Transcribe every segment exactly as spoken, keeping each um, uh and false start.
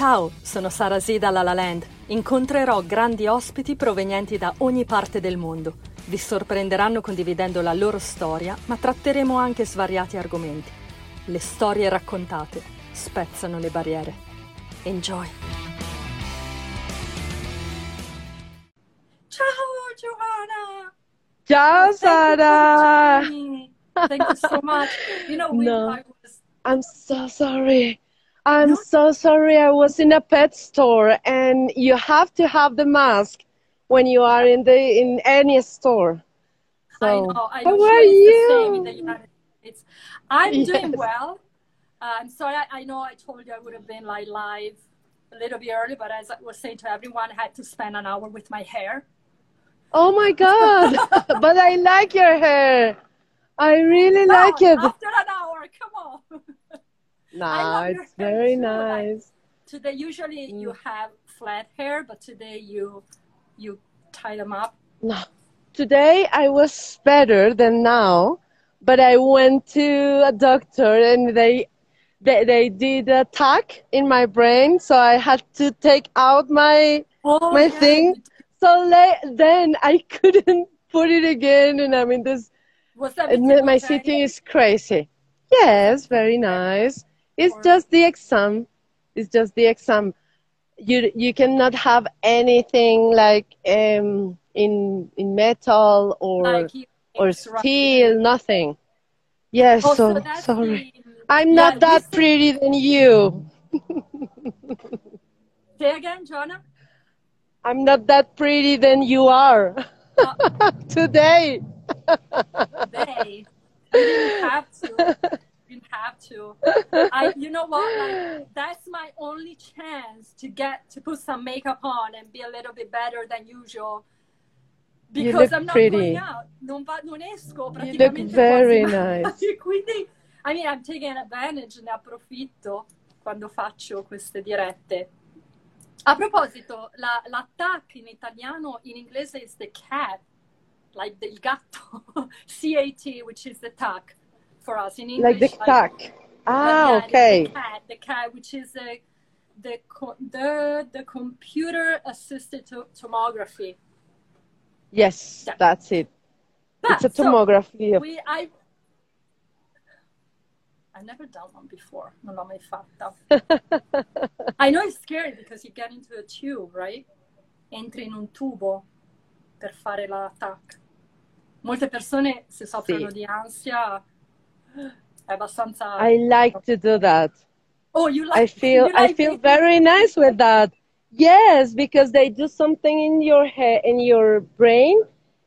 Ciao, sono Sara Zida, La La Land. Incontrerò grandi ospiti provenienti da ogni parte del mondo. Vi sorprenderanno condividendo la loro storia, ma tratteremo anche svariati argomenti. Le storie raccontate spezzano le barriere. Enjoy! Ciao Giovanna! Ciao Sara! Thank you so much. You know, we no. I was... I'm so sorry. I'm so sorry, I was in a pet store, and you have to have the mask when you are in the in any store. So, I know, I know. How are you? The same in the United States. I'm yes. doing well. I'm sorry, I, I know I told you I would have been like live a little bit early, but as I was saying to everyone, I had to spend an hour with my hair. Oh my God, but I like your hair. I really no, like it. After an hour, come on. No, it's very nice. Today, usually mm. you have flat hair, but today you you tie them up. No, today I was better than now, but I went to a doctor and they they, they did a tack in my brain, so I had to take out my oh, my yeah. thing. So le- then I couldn't put it again, and I mean this. Was that my city is crazy. Yes, very nice. It's just the exam. It's just the exam. You you cannot have anything like um, in in metal or like or steel, right. nothing. Yes, oh, so, so sorry. The, I'm not yeah, that pretty is... than you. Say again, Giovanna? I'm not that pretty than you are. Uh, Today. Today. You didn't have to. You have to. I, you know what? Like, that's my only chance to get to put some makeup on and be a little bit better than usual. Because I'm not pretty. going out. Non, va, non esco praticamente. You look very nice. Quindi, I mean, I'm taking advantage, ne approfitto quando faccio queste dirette. A proposito, la, la tac in italiano, in inglese is the cat, like il gatto, C A T, which is the tac. For us in English, like the tack. Like, ah, yeah, okay. The cat, the cat, which is a, the the the computer assisted tomography. Yes, yeah. that's it. But, it's a tomography. So we, I, I've never done one before. Non l'ho mai fatta. I know it's scary because you get into a tube, right? Entri in un tubo per fare la tac. Molte persone se soffrono sì. di ansia. Abbastanza... I like to do that. Oh, you like? I feel you like I feel it? Very nice with that. Yes, because they do something in your head, in your brain,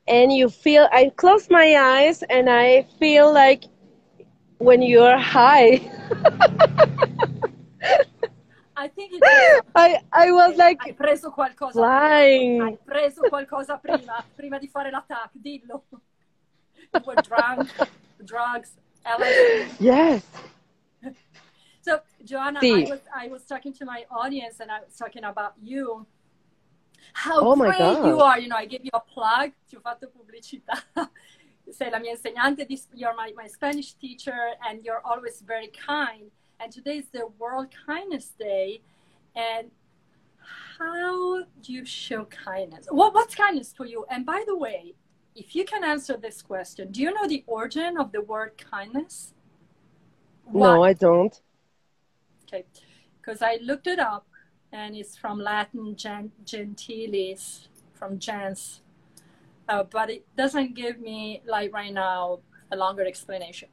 and you feel. I close my eyes and I feel like when you are high. I think it is. I I was like. Hai preso qualcosa. Lying. Hai preso qualcosa prima, prima di fare l'attacco. Dillo. You were drunk. Drugs. L S D. Yes. So, Giovanna, I was, I was talking to my audience, and I was talking about you. How oh great you are! You know, I gave you a plug. Ti ho fatto pubblicità. Sei la mia insegnante. You're my, my Spanish teacher, and you're always very kind. And today is the World Kindness Day. And how do you show kindness? What what's kindness for you? And by the way, if you can answer this question, do you know the origin of the word kindness? What? No, I don't. Okay, because I looked it up, and it's from Latin gen- gentilis, from gens, uh, but it doesn't give me, like right now, a longer explanation.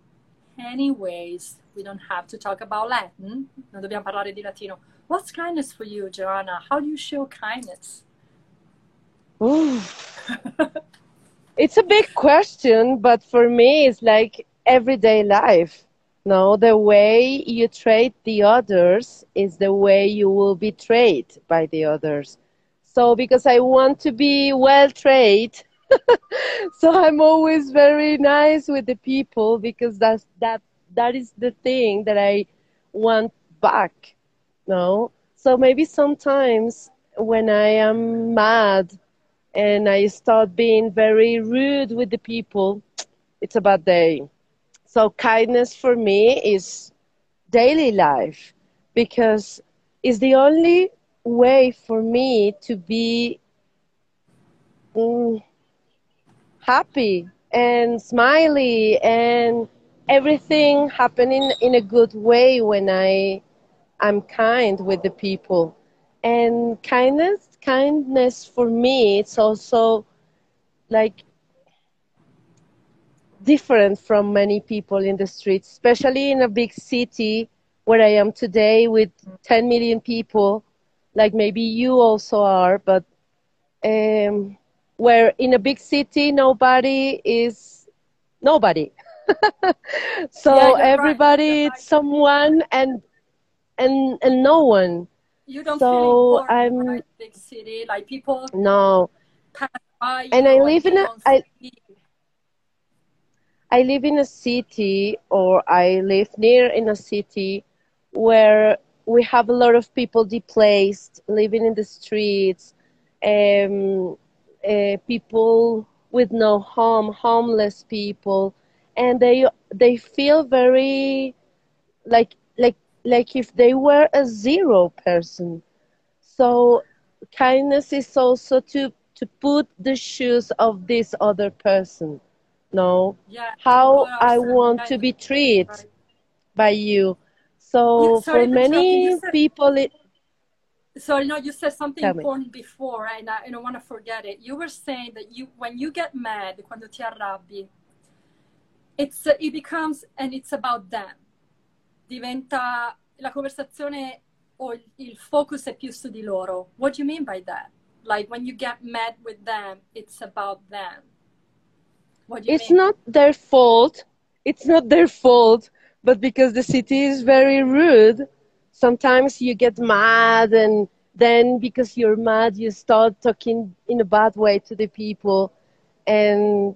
Anyways, we don't have to talk about Latin. Non dobbiamo parlare di Latino. What's kindness for you, Giovanna? How do you show kindness? Ooh. It's a big question, but for me, it's like everyday life. No, the way you treat the others is the way you will be treated by the others. So, because I want to be well treated, so I'm always very nice with the people because that's that that is the thing that I want back. No, so maybe sometimes when I am mad. And I start being very rude with the people, it's a bad day. So kindness for me is daily life because is the only way for me to be mm, happy and smiley and everything happening in a good way when I am kind with the people. And kindness, kindness for me, it's also like different from many people in the streets, especially in a big city where I am today with ten million people, like maybe you also are, but um, where in a big city nobody is nobody. So yeah, everybody is right, someone and, and, and no one. You don't so feel I'm in a big city, like people no. pass by. And I live in a, I, I live in a city, or I live near in a city where we have a lot of people displaced, living in the streets, um, uh, people with no home, homeless people, and they they feel very like like. like if they were a zero person. So kindness is also to, to put the shoes of this other person. No, yeah, how I want to be treated right. by you. So yeah, sorry, for many said, people... It... Sorry, no, you said something Tell important me. before, and I, I don't want to forget it. You were saying that you, when you get mad, quando ti arrabbi, it's, it becomes, and it's about them. Diventa la conversazione o il focus è più su di loro. What do you mean by that? Like when you get mad with them, it's about them. What do you it's mean? not their fault. It's not their fault, but because the city is very rude, sometimes you get mad, and then because you're mad, you start talking in a bad way to the people, and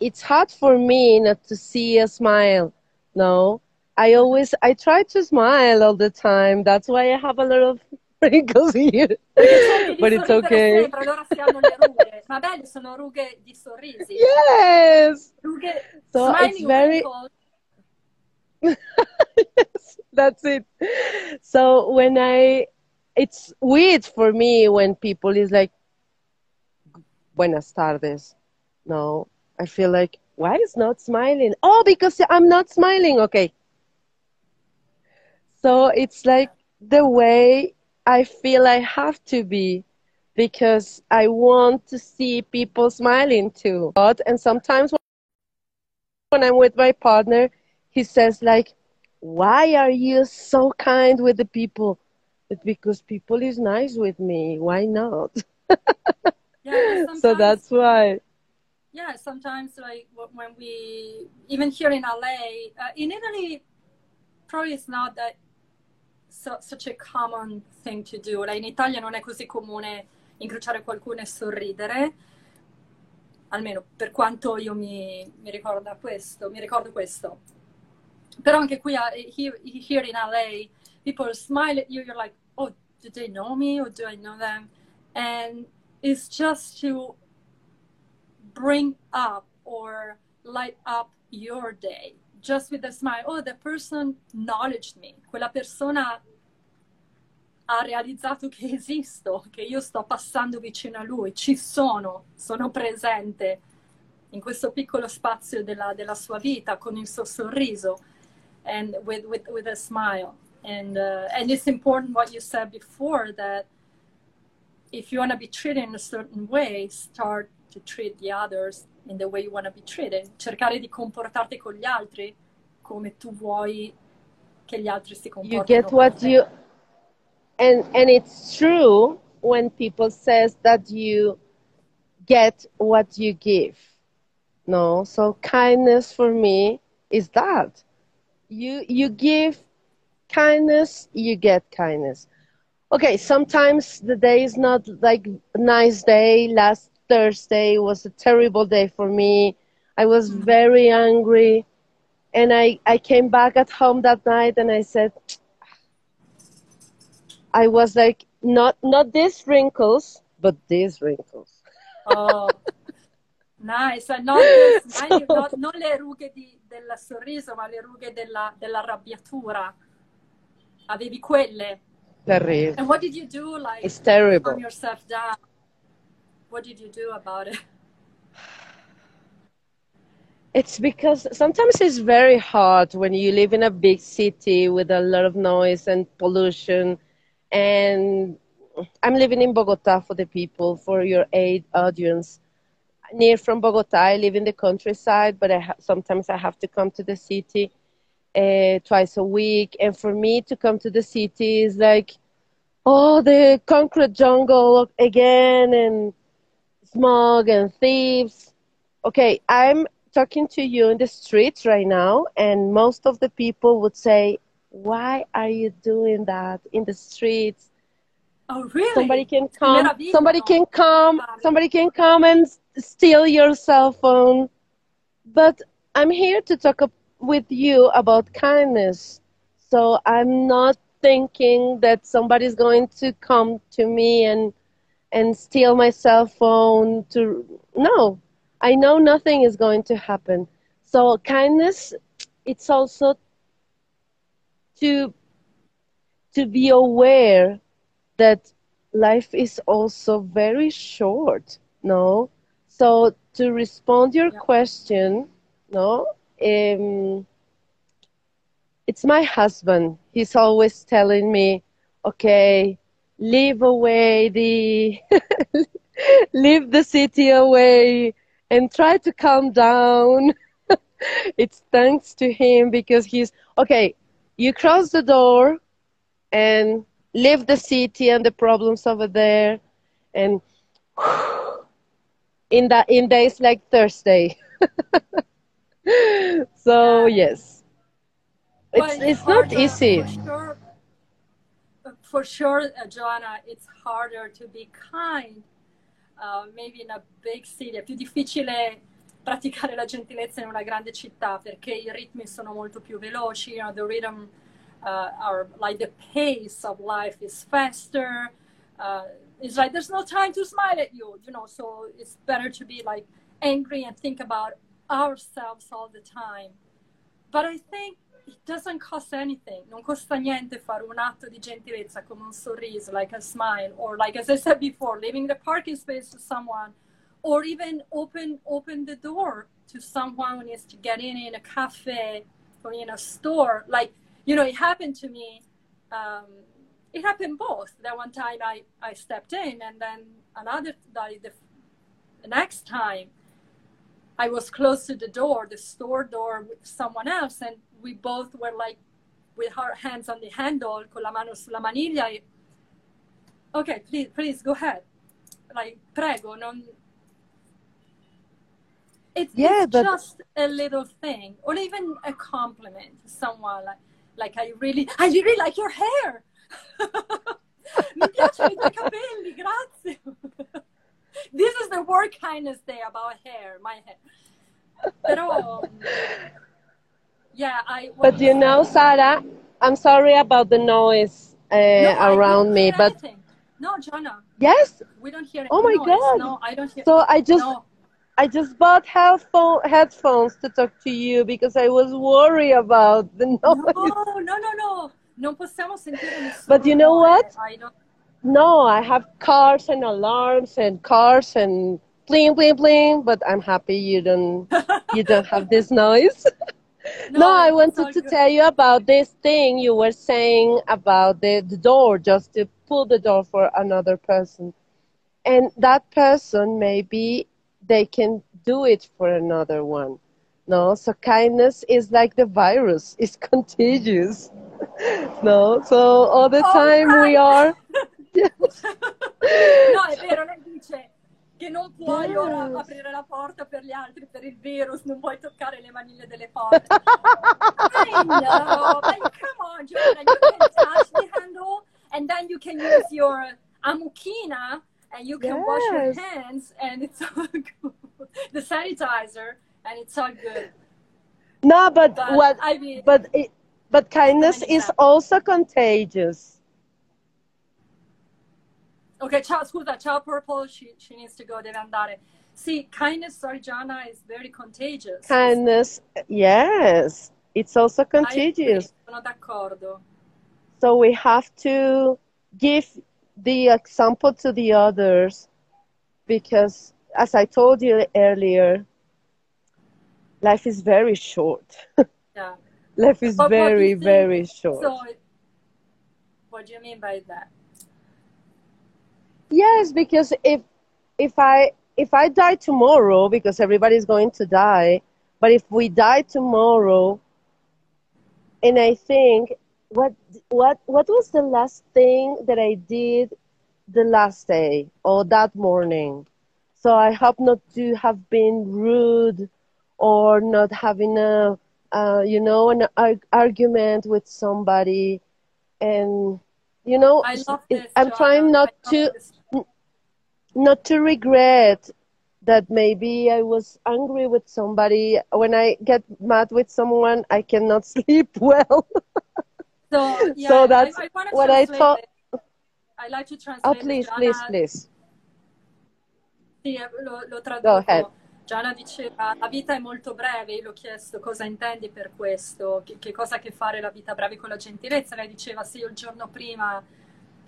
it's hard for me not to see a smile. No. I always, I try to smile all the time. That's why I have a lot of wrinkles here. But it's okay. Ma bello, sono rughe di sorrisi. Yes! Rughe, so it's very... Yes, that's it. So when I... It's weird for me when people is like, buenas tardes. No, I feel like, why is not smiling? Oh, because I'm not smiling. Okay. So it's like the way I feel I have to be, because I want to see people smiling too. And sometimes when I'm with my partner, he says like, why are you so kind with the people? But because people is nice with me. Why not? Yeah, so that's why. Yeah, sometimes like when we, even here in L A, uh, in Italy, probably it's not that, So, such a common thing to do. Like, in Italia non è così comune incrociare qualcuno e sorridere, almeno per quanto io mi, mi ricordo questo, mi ricordo questo. Però anche qui, here, here in L A, people smile at you, you're like, oh, do they know me or do I know them? And it's just to bring up or light up your day. Just with a smile, oh, the person acknowledged me. Quella persona ha realizzato che esisto, che io sto passando vicino a lui, ci sono, sono presente in questo piccolo spazio della, della sua vita, con il suo sorriso, and with, with, with a smile. And, uh, and it's important what you said before, that if you want to be treated in a certain way, start to treat the others in the way you want to be treated. Cercare di comportarti con gli altri come tu vuoi che gli altri si comportino. You get what you... And, and it's true when people says that you get what you give. No? So kindness for me is that. You, you give kindness, you get kindness. Okay, sometimes the day is not like a nice day. Last Thursday was a terrible day for me. I was very angry, and I, I came back at home that night, and I said, I was like, not not these wrinkles, but these wrinkles. Oh, nice. And not, this, so, not, not le rughe di, del sorriso, ma le rughe della, della arrabbiatura. avevi quelle. Terrible. And what did you do, like, it's terrible. Calm yourself down? What did you do about it? It's because sometimes it's very hard when you live in a big city with a lot of noise and pollution. And I'm living in Bogota, for the people, for your aid audience. Near from Bogota, I live in the countryside, but I ha sometimes I have to come to the city uh, twice a week. And for me to come to the city is like, oh, the concrete jungle again, and smog and thieves. Okay, I'm talking to you in the streets right now, and most of the people would say, why are you doing that in the streets? Oh, really? Somebody can come, somebody can come, somebody can come and steal your cell phone. But I'm here to talk up with you about kindness. So I'm not thinking that somebody's going to come to me and, and steal my cell phone. To No, I know nothing is going to happen. So kindness, it's also to, to be aware that life is also very short, no? So to respond your yeah. question, no, um, it's my husband. He's always telling me, okay, leave away the, leave the city away and try to calm down. It's thanks to him, because he's, okay, you cross the door and leave the city and the problems over there, and in that in days like Thursday. So yes, it's, it's, it's not easy. For sure, for sure uh, Giovanna, it's harder to be kind, uh, maybe in a big city. È più difficile praticare la gentilezza in una grande città, perché i ritmi sono molto più veloci, you know, the rhythm. Uh, our, like the pace of life is faster. Uh, it's like there's no time to smile at you, you know. So it's better to be like angry and think about ourselves all the time. But I think it doesn't cost anything. Non costa niente fare un atto di gentilezza come un sorriso, like a smile, or like as I said before, leaving the parking space to someone, or even open open the door to someone who needs to get in in a cafe or in a store, like. You know, it happened to me, um, it happened both. That one time I, I stepped in, and then another, like the, the next time I was close to the door, the store door, with someone else, and we both were like with our hands on the handle, con la mano sulla maniglia. Okay, please, please go ahead. Like, prego, non... It's, yeah, it's but... just a little thing, or even a compliment to someone, like, Like I really, I really like your hair. Mi piacciono I tuoi capelli, grazie. This is the word kindness day about hair, my hair. Pero, yeah, I. But you know, Sara, I'm sorry about the noise uh, no, around me, but anything. No, Giovanna. Yes. We don't hear. Oh my noise. God. No, I don't hear. So I just, no. I just bought headphones to talk to you because I was worried about the noise. No, no, no, no. Non possiamo sentire nessuno. But you know what? I, I don't... No, I have cars and alarms and cars and bling, bling, bling. But I'm happy you don't, you don't have this noise. No, no, I wanted to good. tell you about this thing you were saying about the, the door, just to pull the door for another person. And that person maybe... they can do it for another one, no? So kindness is like the virus, it's contagious, no? So all the oh, time right. we are... Yes. No, è vero, non dice che non puoi yes. ora aprire la porta per gli altri, per il virus, non puoi toccare le maniglie delle porte. I know, but come on, Giovanna, you can touch the handle, and then you can use your amuchina, and you can yes. wash your hands, and it's all good. The sanitizer, and it's all good. No, but but what, I mean, but, it, but kindness is also contagious. Okay, ciao, scusa, ciao, Purple. She she needs to go. Deve andare. See, kindness, sorry, Giovanna, is very contagious. Kindness, yes, it's also contagious. Sono d'accordo. So we have to give the example to the others, because as I told you earlier, life is very short. Yeah. Life is but very, very short. So, what do you mean by that? Yes, because if if I if I die tomorrow, because everybody's going to die, but if we die tomorrow, and I think what what what was the last thing that I did the last day or that morning? So I hope not to have been rude or not having a Uh, you know, an ar argument with somebody, and you know, I love this, I'm Giovanna. trying not to, not to regret that maybe I was angry with somebody. When I get mad with someone, I cannot sleep well. So, yeah, so that's I, I what I thought. It. I like to translate. Oh, please, please, please. Sì, lo, lo traduco. Go ahead. Giovanna diceva, la vita è molto breve, io l'ho chiesto cosa intendi per questo, che, che cosa ha a che fare la vita breve con la gentilezza. Lei diceva, se io il giorno prima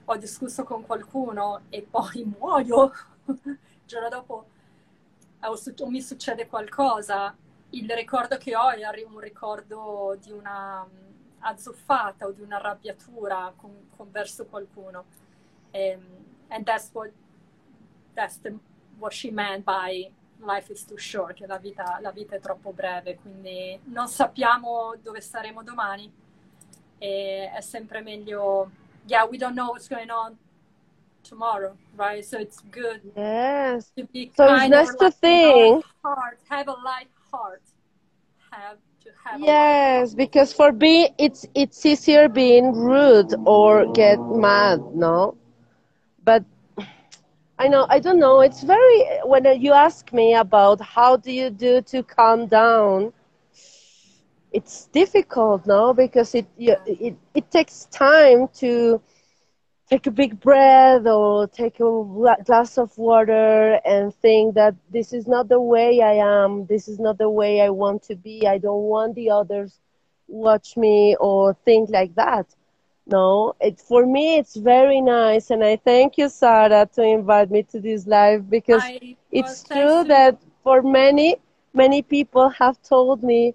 ho discusso con qualcuno e poi muoio, il giorno dopo o, o mi succede qualcosa, il ricordo che ho è un ricordo di una azzuffata o di una arrabbiatura con, con verso qualcuno. Um, and that's what, that's the, what she meant by life is too short, che la vita, la vita è troppo breve, quindi non sappiamo dove saremo domani e è sempre meglio. Yeah, we don't know what's going on tomorrow, right? So it's good. Yes. To be so kind, it's nice to think. Heart, have a light heart. Have to have. Yes, a because for me it's it's easier being rude or get mad, no? But I know, I don't know, it's very, when you ask me about how do you do to calm down, it's difficult, no? Because it, you, it, it takes time to take a big breath or take a glass of water and think that this is not the way I am, this is not the way I want to be, I don't want the others watch me or think like that. No, it, for me it's very nice, and I thank you, Sara, to invite me to this live, because I, it's well, true that for many, many people have told me,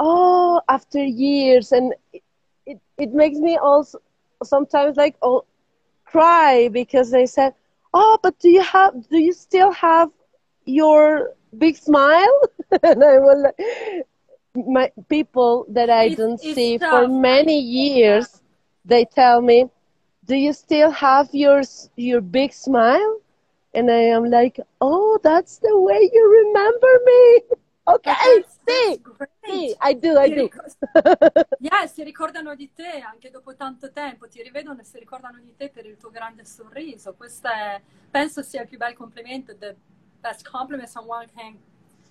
oh, after years, and it, it, it makes me also sometimes like oh, cry, because they said, oh, but do you have, do you still have your big smile? And I will, like, my people that I it, don't see tough. for many years. Yeah. They tell me, do you still have your your big smile? And I am like, oh, that's the way you remember me. Okay, sì, sì, I do, I do. Yeah, si ricordano di te anche dopo tanto tempo, ti rivedono e si ricordano di te per il tuo grande sorriso. Questo è, penso sia il più bel complimento, the best compliment someone can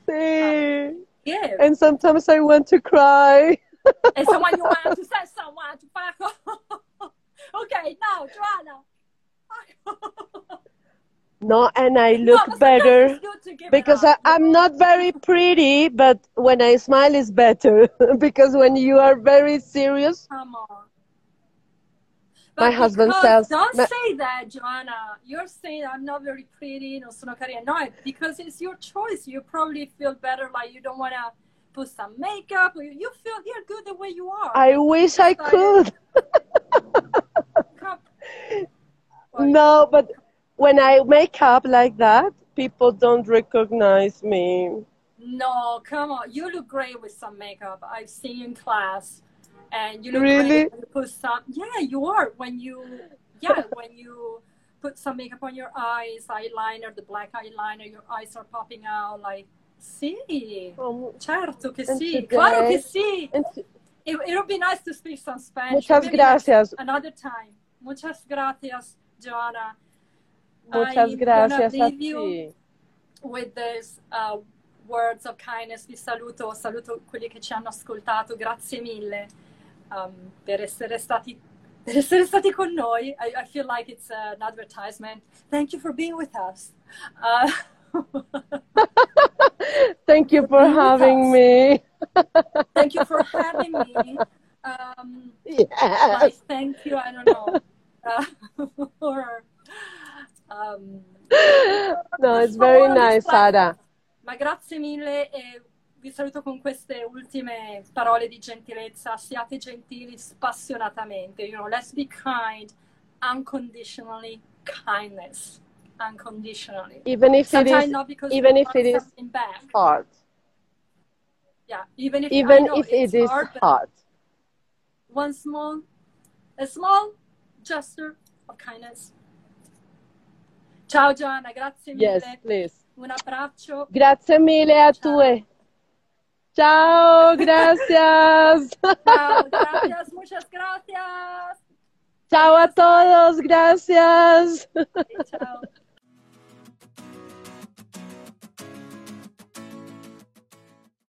sì. give. And sometimes I want to cry. And someone you want to say someone to back off. Okay, now, Giovanna. No, and I look no, better because I, I'm not very pretty, but when I smile is better. Because when you are very serious, come on. But my husband says, don't my... say that, Giovanna. You're saying I'm not very pretty, no, sono carina. No, because it's your choice. You probably feel better, like you don't want to put some makeup, you feel you're good the way you are. I wish I could. No, but when I make up like that, people don't recognize me. No, come on. You look great with some makeup. I've seen you in class. And you look really? great when you put some... Yeah, you are. When you... Yeah, when you put some makeup on your eyes, eyeliner, the black eyeliner, your eyes are popping out, like... Sì, um, certo che sì, today, claro che sì. It, it would be nice to speak some Spanish. Muchas Maybe gracias. Another time. Muchas gracias, Giovanna. Muchas I'm gracias a ti. With these uh, words of kindness, vi saluto, saluto quelli che ci hanno ascoltato. Grazie mille um, per essere stati per essere stati con noi. I, I feel like it's an advertisement. Thank you for being with us. Uh, Thank you for having me. Thank you for having me. Um, yes. I thank you. I don't know. Uh, for, um, no, it's very nice, Sara. Ma grazie mille e vi saluto con queste ultime parole di gentilezza. Siate gentili spassionatamente. You know, let's be kind, unconditionally kindness, unconditionally. Even if Sometimes it is, not because even if it is back. hard. Yeah, even if, even know, if it is hard. hard. One small, a small gesture of kindness. Ciao Giovanna, grazie mille. Yes, please. Un abbraccio. Grazie mille a Ciao. tue. Ciao, gracias. Ciao, gracias, muchas gracias. Ciao a todos, gracias. Ciao.